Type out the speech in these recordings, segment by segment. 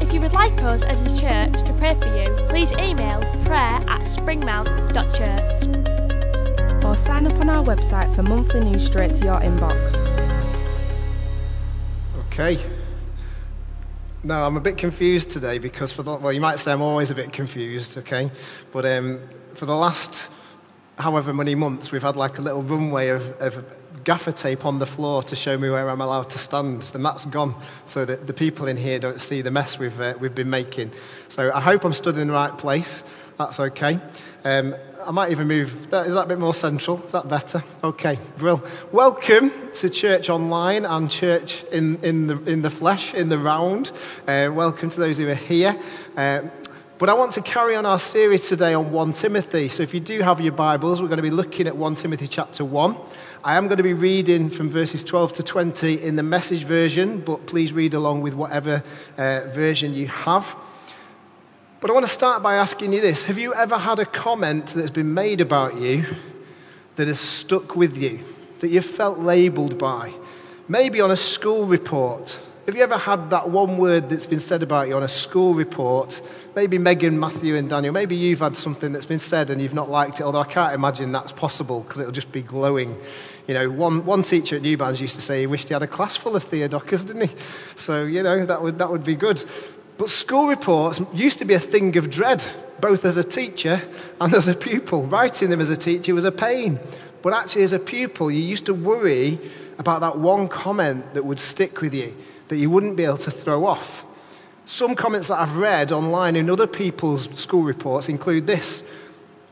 If you would like us as a church to pray for you, please email prayer@springmount.church or sign up on our website for monthly news straight to your inbox. Okay. Now, I'm a bit confused today because, you might say I'm always a bit confused, okay? But for the last however many months, we've had like a little runway of gaffer tape on the floor to show me where I'm allowed to stand, and that's gone so that the people in here don't see the mess we've been making. So I hope I'm stood in the right place. That's okay. I might even move. Is that a bit more central? Is that better? Okay, well, welcome to church online and church in the flesh, in the round. Welcome to those who are here. But I want to carry on our series today on 1 Timothy. So if you do have your Bibles, we're going to be looking at 1 Timothy chapter 1. I am going to be reading from verses 12 to 20 in the Message version, but please read along with whatever version you have. But I want to start by asking you this. Have you ever had a comment that's been made about you that has stuck with you, that you've felt labelled by? Maybe on a school report. Have you ever had that one word that's been said about you on a school report? Maybe Megan, Matthew and Daniel, maybe you've had something that's been said and you've not liked it, although I can't imagine that's possible because it'll just be glowing. You know, one teacher at Newlands used to say he wished he had a class full of Theodokers, didn't he? So, you know, that would be good. But school reports used to be a thing of dread, both as a teacher and as a pupil. Writing them as a teacher was a pain. But actually as a pupil, you used to worry about that one comment that would stick with you, that you wouldn't be able to throw off. Some comments that I've read online in other people's school reports include this.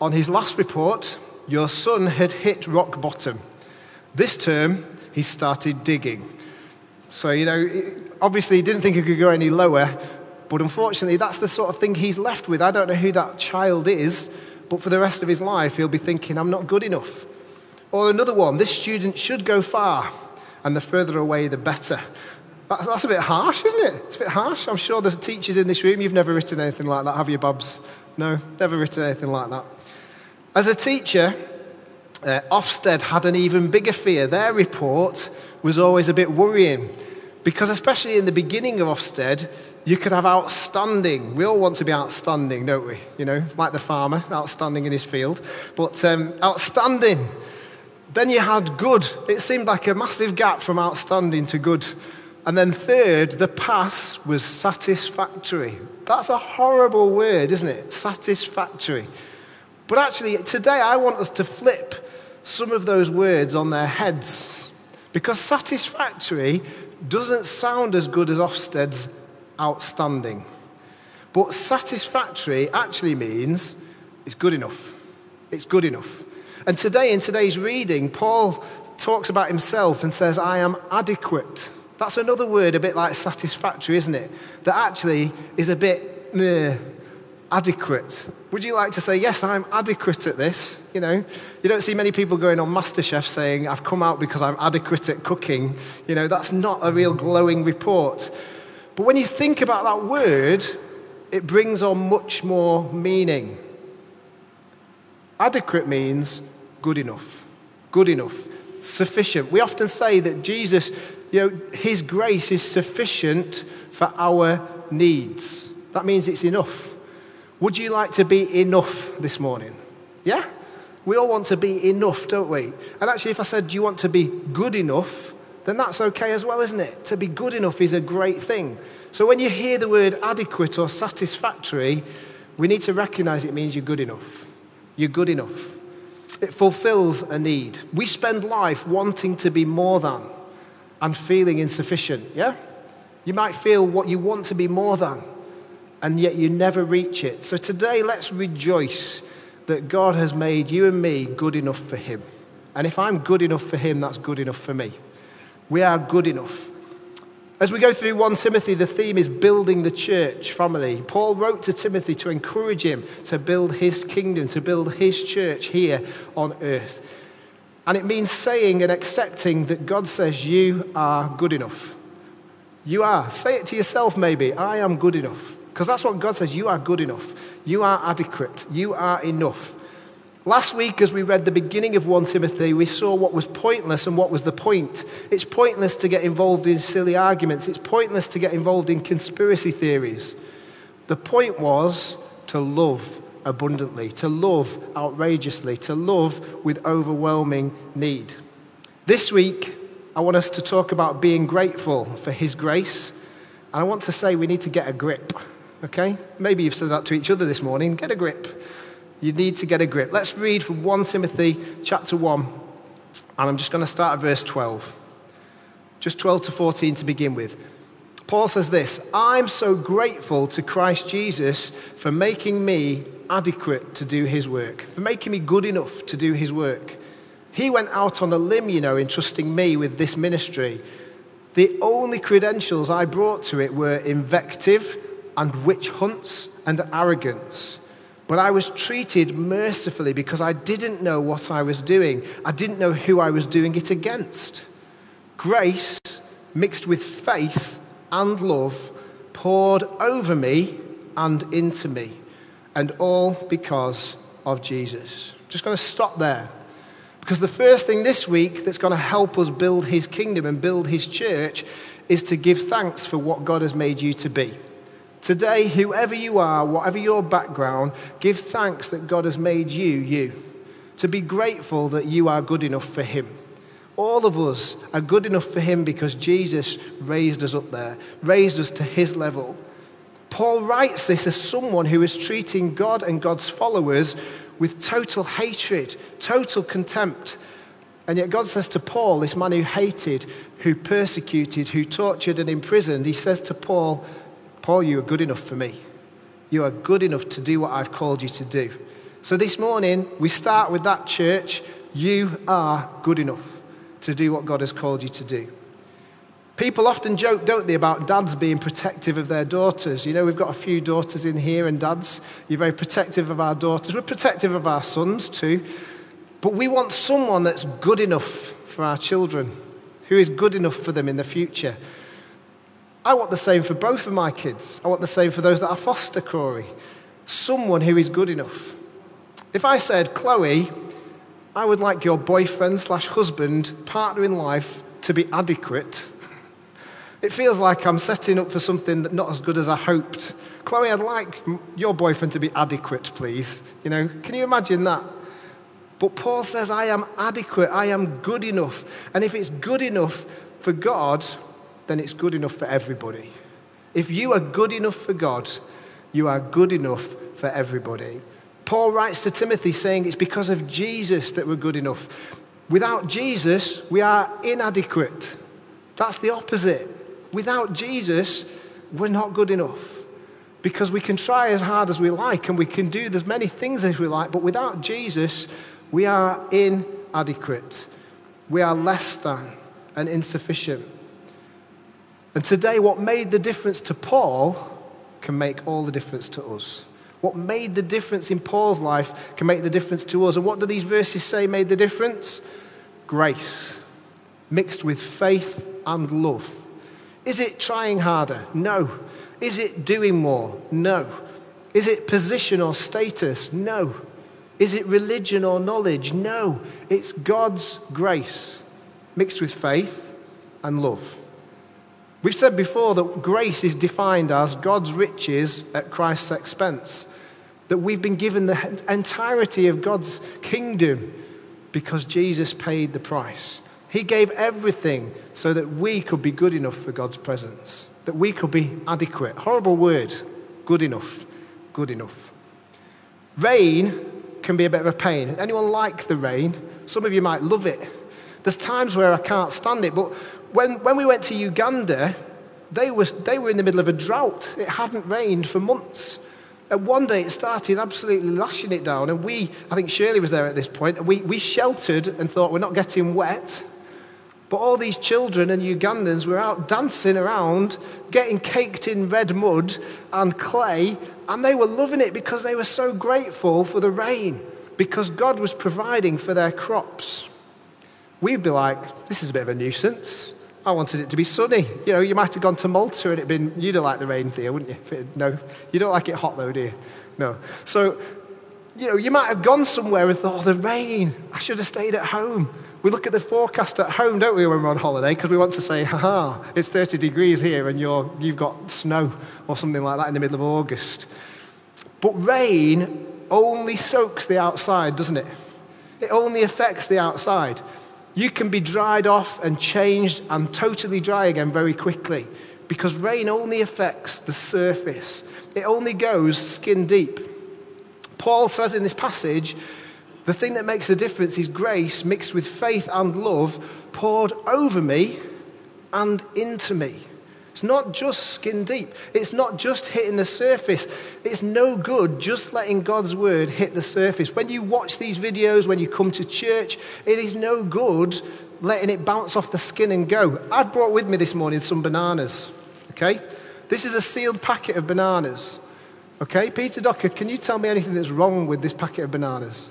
On his last report, your son had hit rock bottom. This term, he started digging. So, you know, obviously he didn't think he could go any lower, but unfortunately that's the sort of thing he's left with. I don't know who that child is, but for the rest of his life he'll be thinking, I'm not good enough. Or another one, this student should go far, and the further away the better. That's a bit harsh, isn't it? It's a bit harsh. I'm sure there's teachers in this room, you've never written anything like that, have you, Babs? No, never written anything like that. As a teacher, Ofsted had an even bigger fear. Their report was always a bit worrying because especially in the beginning of Ofsted, you could have outstanding. We all want to be outstanding, don't we? You know, like the farmer, outstanding in his field. But outstanding. Then you had good. It seemed like a massive gap from outstanding to good. And then third, the pass was satisfactory. That's a horrible word, isn't it? Satisfactory. But actually, today I want us to flip some of those words on their heads because satisfactory doesn't sound as good as Ofsted's outstanding. But satisfactory actually means it's good enough. It's good enough. And today, in today's reading, Paul talks about himself and says, I am adequate. That's another word a bit like satisfactory, isn't it? That actually is a bit adequate. Would you like to say, yes, I'm adequate at this? You know, you don't see many people going on MasterChef saying, I've come out because I'm adequate at cooking. You know, that's not a real glowing report. But when you think about that word, it brings on much more meaning. Adequate means good enough, sufficient. We often say that Jesus, you know, his grace is sufficient for our needs. That means it's enough. Would you like to be enough this morning? Yeah? We all want to be enough, don't we? And actually, if I said, do you want to be good enough, then that's okay as well, isn't it? To be good enough is a great thing. So when you hear the word adequate or satisfactory, we need to recognize it means you're good enough. You're good enough. It fulfills a need. We spend life wanting to be more than and feeling insufficient, yeah? You might feel what you want to be more than, and yet you never reach it. So today, let's rejoice that God has made you and me good enough for him. And if I'm good enough for him, that's good enough for me. We are good enough. As we go through 1 Timothy, the theme is building the church family. Paul wrote to Timothy to encourage him to build his kingdom, to build his church here on earth. And it means saying and accepting that God says you are good enough. You are. Say it to yourself maybe. I am good enough. Because that's what God says. You are good enough. You are adequate. You are enough. Last week, as we read the beginning of 1 Timothy, we saw what was pointless and what was the point. It's pointless to get involved in silly arguments. It's pointless to get involved in conspiracy theories. The point was to love abundantly, to love outrageously, to love with overwhelming need. This week, I want us to talk about being grateful for His grace. And I want to say we need to get a grip, okay? Maybe you've said that to each other this morning. Get a grip. You need to get a grip. Let's read from 1 Timothy chapter 1, and I'm just going to start at verse 12. Just 12 to 14 to begin with. Paul says this, I'm so grateful to Christ Jesus for making me adequate to do his work, for making me good enough to do his work. He went out on a limb, you know, entrusting me with this ministry. The only credentials I brought to it were invective and witch hunts and arrogance. But I was treated mercifully because I didn't know what I was doing. I didn't know who I was doing it against. Grace, mixed with faith and love, poured over me and into me, and all because of Jesus. I'm just going to stop there, because the first thing this week that's going to help us build his kingdom and build his church is to give thanks for what God has made you to be. Today, whoever you are, whatever your background, give thanks that God has made you, you. To be grateful that you are good enough for him. All of us are good enough for him because Jesus raised us up there, raised us to his level. Paul writes this as someone who is treating God and God's followers with total hatred, total contempt. And yet God says to Paul, this man who hated, who persecuted, who tortured and imprisoned, he says to Paul, Paul, you are good enough for me. You are good enough to do what I've called you to do. So this morning, we start with that, church. You are good enough to do what God has called you to do. People often joke, don't they, about dads being protective of their daughters. You know, we've got a few daughters in here, and dads, you're very protective of our daughters. We're protective of our sons too. But we want someone that's good enough for our children, who is good enough for them in the future. I want the same for both of my kids. I want the same for those that I foster, Corey. Someone who is good enough. If I said, Chloe, I would like your boyfriend/husband, partner in life, to be adequate, it feels like I'm setting up for something that's not as good as I hoped. Chloe, I'd like your boyfriend to be adequate, please. You know, can you imagine that? But Paul says, I am adequate. I am good enough. And if it's good enough for God, then it's good enough for everybody. If you are good enough for God, you are good enough for everybody. Paul writes to Timothy saying it's because of Jesus that we're good enough. Without Jesus, we are inadequate. That's the opposite. Without Jesus, we're not good enough. Because we can try as hard as we like and we can do as many things as we like, but without Jesus, we are inadequate. We are less than and insufficient. And today, what made the difference to Paul can make all the difference to us. What made the difference in Paul's life can make the difference to us. And what do these verses say made the difference? Grace, mixed with faith and love. Is it trying harder? No. Is it doing more? No. Is it position or status? No. Is it religion or knowledge? No. It's God's grace, mixed with faith and love. We've said before that grace is defined as God's riches at Christ's expense, that we've been given the entirety of God's kingdom because Jesus paid the price. He gave everything so that we could be good enough for God's presence, that we could be adequate. Horrible word, good enough, good enough. Rain can be a bit of a pain. Anyone like the rain? Some of you might love it. There's times where I can't stand it, but When we went to Uganda, they were in the middle of a drought. It hadn't rained for months. And one day it started absolutely lashing it down. And I think Shirley was there at this point, and we sheltered and thought, we're not getting wet. But all these children and Ugandans were out dancing around, getting caked in red mud and clay, and they were loving it because they were so grateful for the rain, because God was providing for their crops. We'd be like, this is a bit of a nuisance. I wanted it to be sunny. You know, you might have gone to Malta and it'd been, you'd have liked the rain, Theo, wouldn't you? No, you don't like it hot though, do you? No. So, you know, you might have gone somewhere and thought, oh, the rain, I should have stayed at home. We look at the forecast at home, don't we, when we're on holiday, because we want to say, ha-ha, it's 30 degrees here and you've got snow or something like that in the middle of August. But rain only soaks the outside, doesn't it? It only affects the outside. You can be dried off and changed and totally dry again very quickly because rain only affects the surface. It only goes skin deep. Paul says in this passage, the thing that makes the difference is grace mixed with faith and love poured over me and into me. It's not just skin deep. It's not just hitting the surface. It's no good just letting God's word hit the surface. When you watch these videos, when you come to church, it is no good letting it bounce off the skin and go. I brought with me this morning some bananas, okay? This is a sealed packet of bananas, okay? Peter Docker, can you tell me anything that's wrong with this packet of bananas?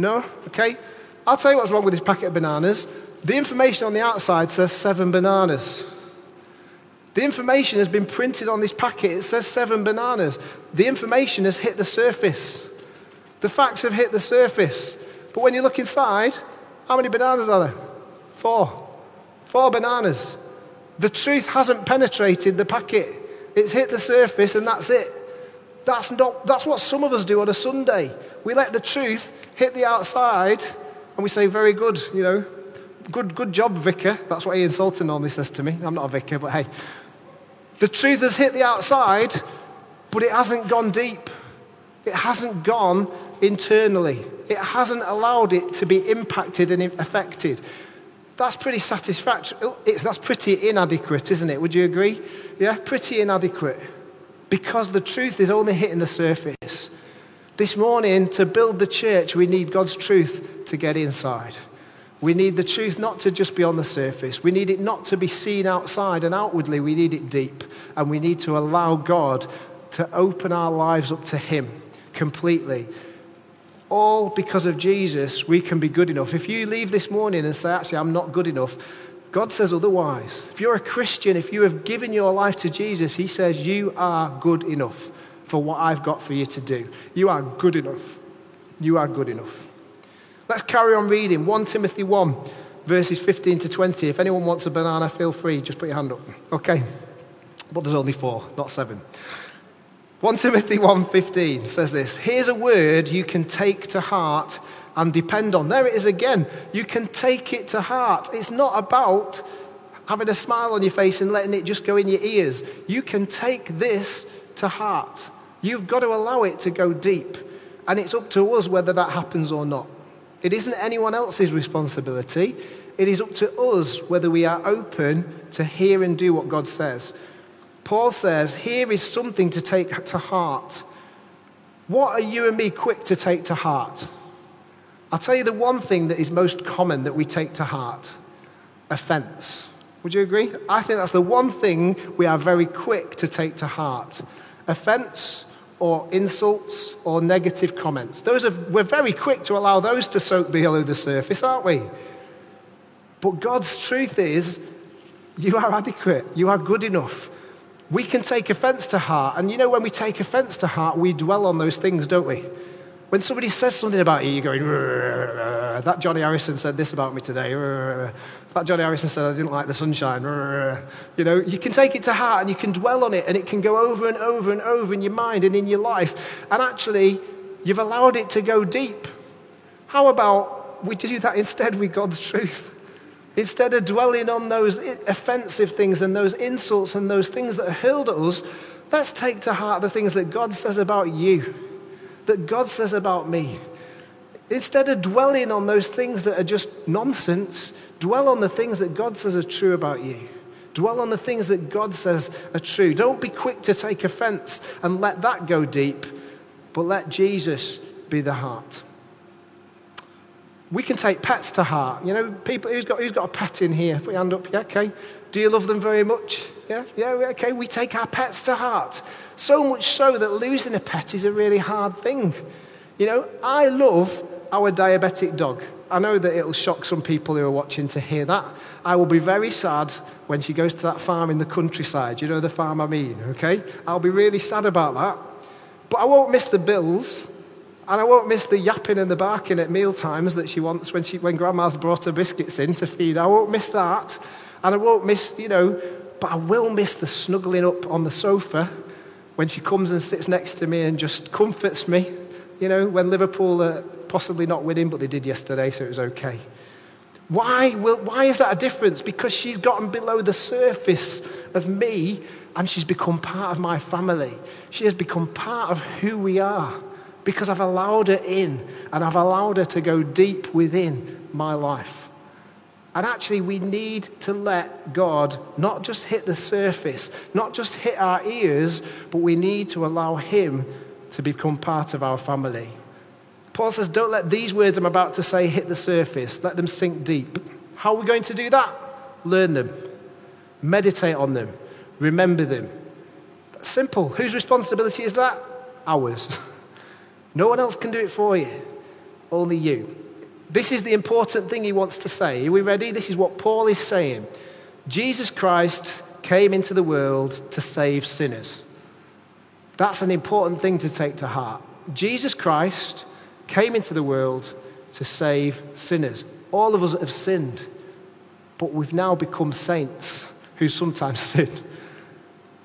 No? Okay. I'll tell you what's wrong with this packet of bananas. The information on the outside says 7 bananas. The information has been printed on this packet. It says 7 bananas. The information has hit the surface. The facts have hit the surface. But when you look inside, how many bananas are there? 4. 4 bananas. The truth hasn't penetrated the packet. It's hit the surface and that's it. That's what some of us do on a Sunday. We let the truth hit the outside, and we say, very good, you know, good job, vicar. That's what Ian Sultan normally says to me. I'm not a vicar, but hey. The truth has hit the outside, but it hasn't gone deep. It hasn't gone internally. It hasn't allowed it to be impacted and affected. That's pretty satisfactory. That's pretty inadequate, isn't it? Would you agree? Yeah, pretty inadequate. Because the truth is only hitting the surface. This morning, to build the church, we need God's truth to get inside. We need the truth not to just be on the surface. We need it not to be seen outside and outwardly. We need it deep. And we need to allow God to open our lives up to Him completely. All because of Jesus, we can be good enough. If you leave this morning and say, actually, I'm not good enough, God says otherwise. If you're a Christian, if you have given your life to Jesus, He says, you are good enough for what I've got for you to do. You are good enough. You are good enough. Let's carry on reading. 1 Timothy 1, verses 15 to 20. If anyone wants a banana, feel free. Just put your hand up. Okay. But there's only 4, not 7. 1 Timothy 1:15 says this. Here's a word you can take to heart and depend on. There it is again. You can take it to heart. It's not about having a smile on your face and letting it just go in your ears. You can take this to heart. You've got to allow it to go deep. And it's up to us whether that happens or not. It isn't anyone else's responsibility. It is up to us whether we are open to hear and do what God says. Paul says, here is something to take to heart. What are you and me quick to take to heart? I'll tell you the one thing that is most common that we take to heart. Offense. Would you agree? I think that's the one thing we are very quick to take to heart. Offense or insults or negative comments. We're very quick to allow those to soak below the surface, aren't we? But God's truth is, you are adequate. You are good enough. We can take offense to heart. And you know, when we take offense to heart, we dwell on those things, don't we? When somebody says something about you, you're going, that Johnny Harrison said this about me today. That Johnny Harrison said I didn't like the sunshine. You know, you can take it to heart and you can dwell on it and it can go over and over and over in your mind and in your life. And actually, you've allowed it to go deep. How about we do that instead with God's truth? Instead of dwelling on those offensive things and those insults and those things that are hurled at us, let's take to heart the things that God says about you, that God says about me. Instead of dwelling on those things that are just nonsense, dwell on the things that God says are true about you. Dwell on the things that God says are true. Don't be quick to take offense and let that go deep, but let Jesus be the heart. We can take pets to heart. You know, people, who's got a pet in here? Put your hand up. Yeah, okay. Do you love them very much? Yeah, yeah, okay. We take our pets to heart. So much so that losing a pet is a really hard thing. You know, I love our diabetic dog. I know that it'll shock some people who are watching to hear that. I will be very sad when she goes to that farm in the countryside. You know the farm I mean, okay? I'll be really sad about that. But I won't miss the bills, and I won't miss the yapping and the barking at mealtimes that she wants when Grandma's brought her biscuits in to feed. I won't miss that, and I won't miss, you know, but I will miss the snuggling up on the sofa when she comes and sits next to me and just comforts me. You know, when Liverpool are possibly not winning, but they did yesterday, so it was okay. Why is that a difference? Because she's gotten below the surface of me, and she's become part of my family. She has become part of who we are, because I've allowed her in, and I've allowed her to go deep within my life. And actually, we need to let God not just hit the surface, not just hit our ears, but we need to allow him to become part of our family. Paul says, don't let these words I'm about to say hit the surface. Let them sink deep. How are we going to do that? Learn them. Meditate on them. Remember them. That's simple. Whose responsibility is that? Ours. No one else can do it for you. Only you. This is the important thing he wants to say. Are we ready? This is what Paul is saying. Jesus Christ came into the world to save sinners. That's an important thing to take to heart. Jesus Christ came into the world to save sinners. All of us have sinned, but we've now become saints who sometimes sin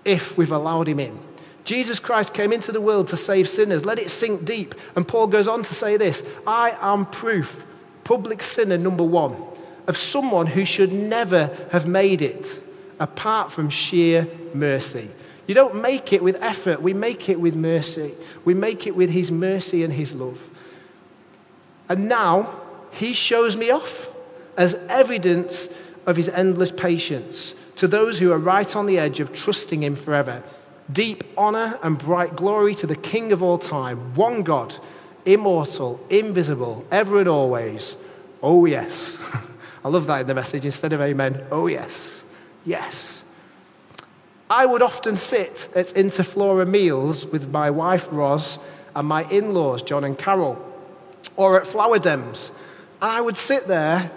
if we've allowed him in. Jesus Christ came into the world to save sinners. Let it sink deep. And Paul goes on to say this, I am proof, public sinner number one, of someone who should never have made it apart from sheer mercy. You don't make it with effort. We make it with mercy. We make it with his mercy and his love. And now he shows me off as evidence of his endless patience to those who are right on the edge of trusting him forever. Deep honor and bright glory to the King of all time, one God, immortal, invisible, ever and always. Oh, yes. I love that in the message instead of amen. Oh, yes. Yes. I would often sit at Interflora meals with my wife, Roz, and my in-laws, John and Carol, or at Flower Dems. And I would sit there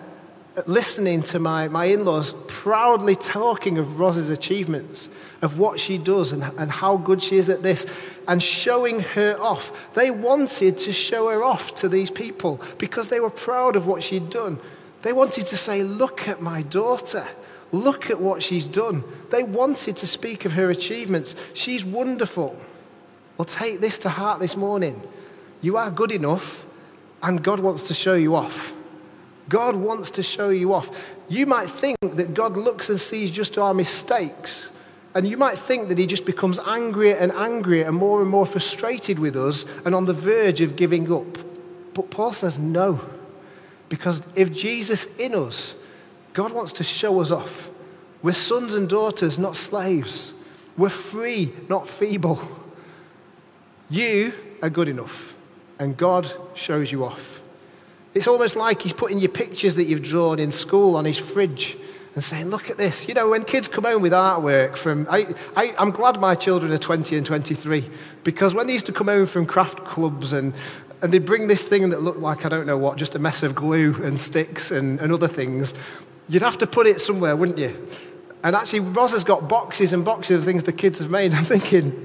listening to my in-laws proudly talking of Roz's achievements, of what she does and how good she is at this, and showing her off. They wanted to show her off to these people because they were proud of what she'd done. They wanted to say, look at my daughter. Look at what she's done. They wanted to speak of her achievements. She's wonderful. Well, take this to heart this morning. You are good enough, and God wants to show you off. God wants to show you off. You might think that God looks and sees just our mistakes, and you might think that he just becomes angrier and angrier and more frustrated with us and on the verge of giving up. But Paul says no, because if Jesus in us, God wants to show us off. We're sons and daughters, not slaves. We're free, not feeble. You are good enough, and God shows you off. It's almost like he's putting your pictures that you've drawn in school on his fridge and saying, look at this. You know, when kids come home with artwork from... I'm glad my children are 20 and 23, because when they used to come home from craft clubs and they bring this thing that looked like, I don't know what, just a mess of glue and sticks and other things... You'd have to put it somewhere, wouldn't you? And actually, Roz has got boxes and boxes of things the kids have made. I'm thinking,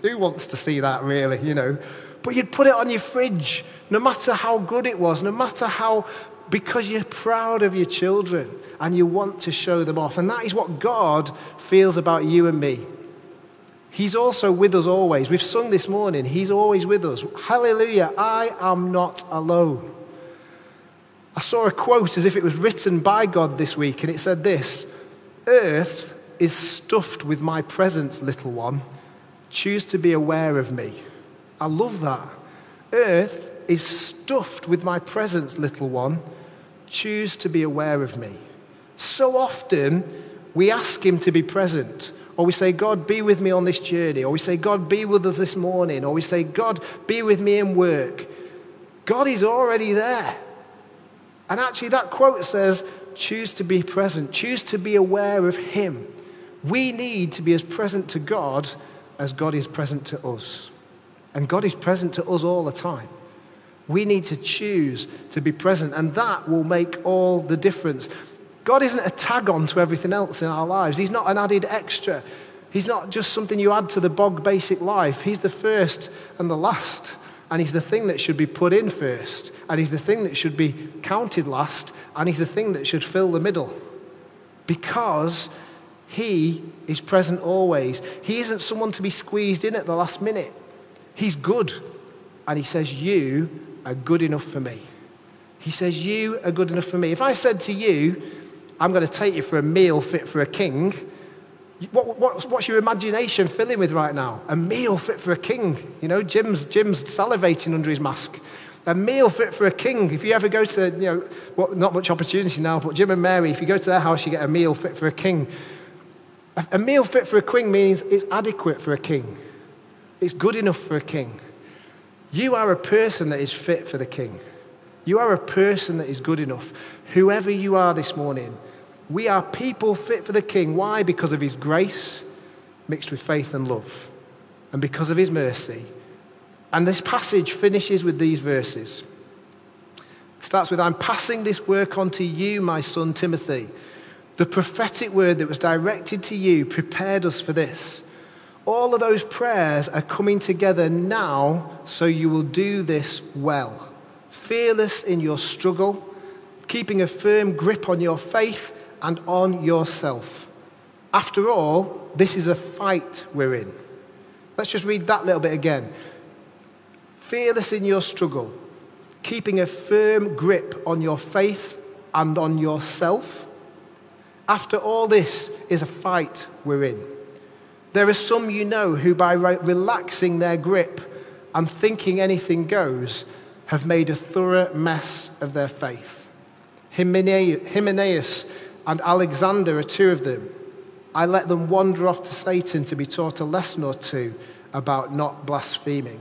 who wants to see that, really, you know? But you'd put it on your fridge, no matter how good it was, no matter how, because you're proud of your children and you want to show them off. And that is what God feels about you and me. He's also with us always. We've sung this morning, he's always with us. Hallelujah, I am not alone. I saw a quote as if it was written by God this week, and it said this, Earth is stuffed with my presence, little one. Choose to be aware of me. I love that. Earth is stuffed with my presence, little one. Choose to be aware of me. So often, we ask him to be present, or we say, God, be with me on this journey, or we say, God, be with us this morning, or we say, God, be with me in work. God is already there. And actually that quote says, choose to be present, choose to be aware of him. We need to be as present to God as God is present to us. And God is present to us all the time. We need to choose to be present, and that will make all the difference. God isn't a tag-on to everything else in our lives. He's not an added extra. He's not just something you add to the bog basic life. He's the first and the last, and he's the thing that should be put in first, and he's the thing that should be counted last, and he's the thing that should fill the middle, because he is present always. He isn't someone to be squeezed in at the last minute. He's good, and he says, you are good enough for me. He says, you are good enough for me. If I said to you, I'm going to take you for a meal fit for a king, what's your imagination filling with right now? A meal fit for a king. You know, Jim's salivating under his mask. A meal fit for a king. If you ever go to, not much opportunity now, but Jim and Mary, if you go to their house, you get a meal fit for a king. A meal fit for a king means it's adequate for a king. It's good enough for a king. You are a person that is fit for the king. You are a person that is good enough. Whoever you are this morning, we are people fit for the king. Why? Because of his grace mixed with faith and love, and because of his mercy. And this passage finishes with these verses. It starts with, I'm passing this work on to you, my son Timothy. The prophetic word that was directed to you prepared us for this. All of those prayers are coming together now, so you will do this well. Fearless in your struggle, keeping a firm grip on your faith and on yourself. After all, this is a fight we're in. Let's just read that little bit again. Fearless in your struggle, keeping a firm grip on your faith and on yourself. After all, this is a fight we're in. There are some you know who by relaxing their grip and thinking anything goes have made a thorough mess of their faith. Hymenaeus and Alexander are two of them. I let them wander off to Satan to be taught a lesson or two about not blaspheming.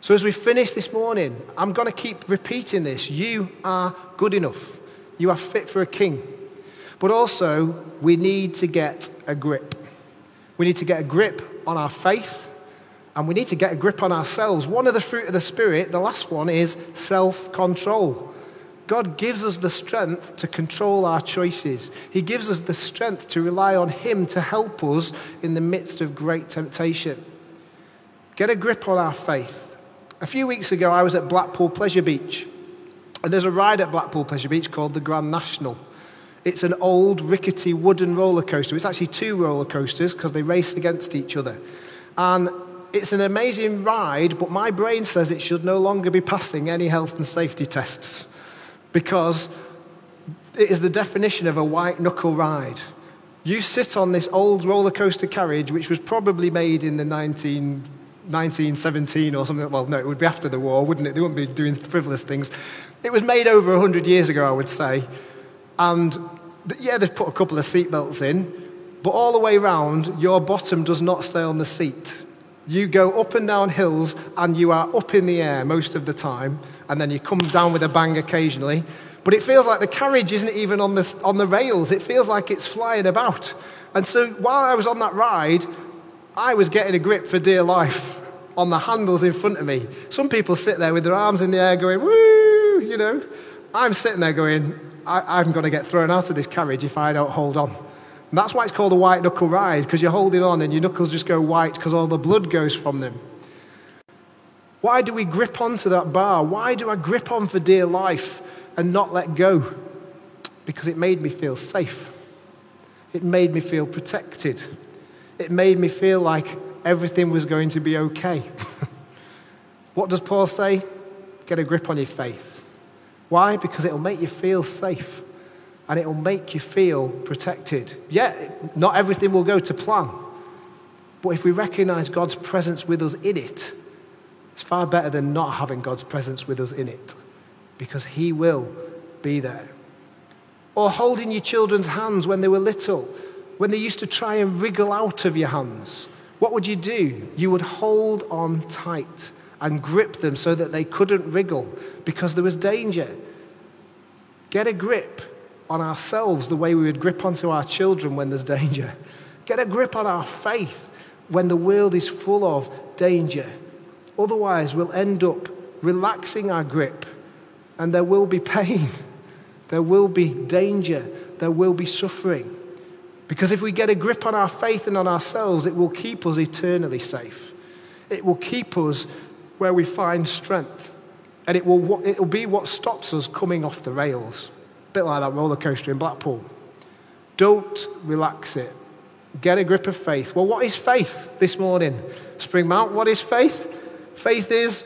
So as we finish this morning, I'm going to keep repeating this. You are good enough. You are fit for a king. But also, we need to get a grip. We need to get a grip on our faith, and we need to get a grip on ourselves. One of the fruit of the Spirit, the last one, is self-control. God gives us the strength to control our choices. He gives us the strength to rely on him to help us in the midst of great temptation. Get a grip on our faith. A few weeks ago, I was at Blackpool Pleasure Beach, and there's a ride at Blackpool Pleasure Beach called the Grand National. It's an old, rickety, wooden roller coaster. It's actually two roller coasters because they race against each other. And it's an amazing ride, but my brain says it should no longer be passing any health and safety tests because it is the definition of a white-knuckle ride. You sit on this old roller coaster carriage, which was probably made in the 1917 or something. Well, no, it would be after the war, wouldn't it? They wouldn't be doing frivolous things. It was made over 100 years ago, I would say. And yeah, they've put a couple of seatbelts in, but all the way round, your bottom does not stay on the seat. You go up and down hills, and you are up in the air most of the time, and then you come down with a bang occasionally. But it feels like the carriage isn't even on the rails. It feels like it's flying about. And so while I was on that ride, I was getting a grip for dear life on the handles in front of me. Some people sit there with their arms in the air going, woo, you know. I'm sitting there going, I'm going to get thrown out of this carriage if I don't hold on. And that's why it's called a white-knuckle ride, because you're holding on and your knuckles just go white because all the blood goes from them. Why do we grip onto that bar? Why do I grip on for dear life and not let go? Because it made me feel safe. It made me feel protected. It made me feel like everything was going to be okay. What does Paul say? Get a grip on your faith. Why? Because it'll make you feel safe and it'll make you feel protected. Yeah, not everything will go to plan, but if we recognize God's presence with us in it, it's far better than not having God's presence with us in it, because he will be there. Or holding your children's hands when they were little, when they used to try and wriggle out of your hands. What would you do? You would hold on tight and grip them so that they couldn't wriggle because there was danger. Get a grip on ourselves the way we would grip onto our children when there's danger. Get a grip on our faith when the world is full of danger. Otherwise, we'll end up relaxing our grip, and there will be pain, there will be danger, there will be suffering. Because if we get a grip on our faith and on ourselves, it will keep us eternally safe. It will keep us where we find strength, and it will be what stops us coming off the rails. A bit like that roller coaster in Blackpool. Don't relax it. Get a grip of faith. Well, what is faith this morning? Springmount, what is faith? Faith is,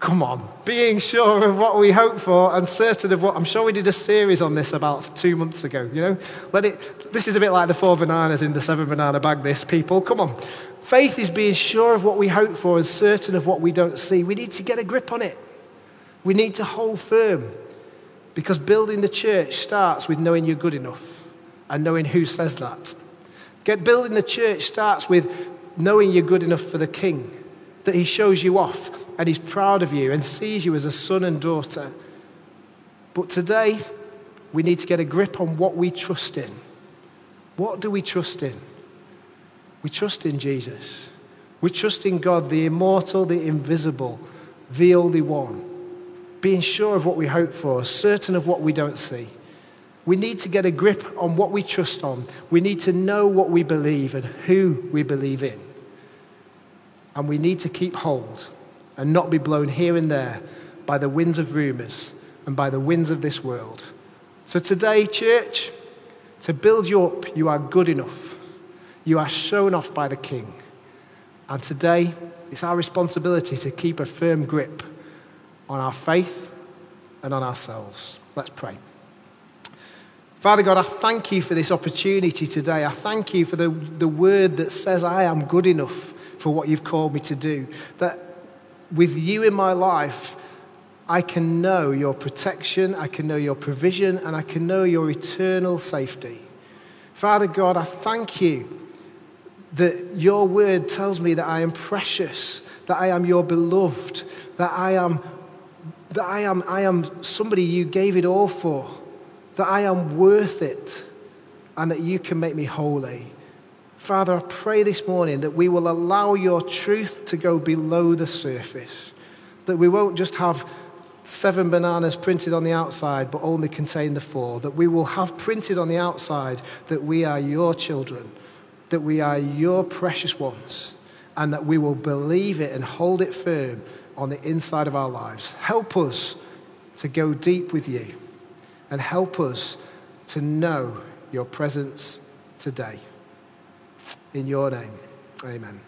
come on, being sure of what we hope for and certain of what, I'm sure we did a series on this about 2 months ago, you know? This is a bit like the 4 bananas in the 7 banana bag, this, people, come on. Faith is being sure of what we hope for and certain of what we don't see. We need to get a grip on it. We need to hold firm, because building the church starts with knowing you're good enough and knowing who says that. Building the church starts with knowing you're good enough for the King, that he shows you off and he's proud of you and sees you as a son and daughter. But today, we need to get a grip on what we trust in. What do we trust in? We trust in Jesus. We trust in God, the immortal, the invisible, the only one. Being sure of what we hope for, certain of what we don't see. We need to get a grip on what we trust on. We need to know what we believe and who we believe in. And we need to keep hold and not be blown here and there by the winds of rumours and by the winds of this world. So today, church, to build you up, you are good enough. You are shown off by the King. And today, it's our responsibility to keep a firm grip on our faith and on ourselves. Let's pray. Father God, I thank you for this opportunity today. I thank you for the word that says I am good enough for what you've called me to do. That with you in my life, I can know your protection, I can know your provision, and I can know your eternal safety. Father God, I thank you that your word tells me that I am precious, that I am your beloved, that I am somebody you gave it all for, that I am worth it, and that you can make me holy. Father, I pray this morning that we will allow your truth to go below the surface, that we won't just have 7 bananas printed on the outside but only contain the 4, that we will have printed on the outside that we are your children, that we are your precious ones, and that we will believe it and hold it firm on the inside of our lives. Help us to go deep with you, and help us to know your presence today. In your name, amen.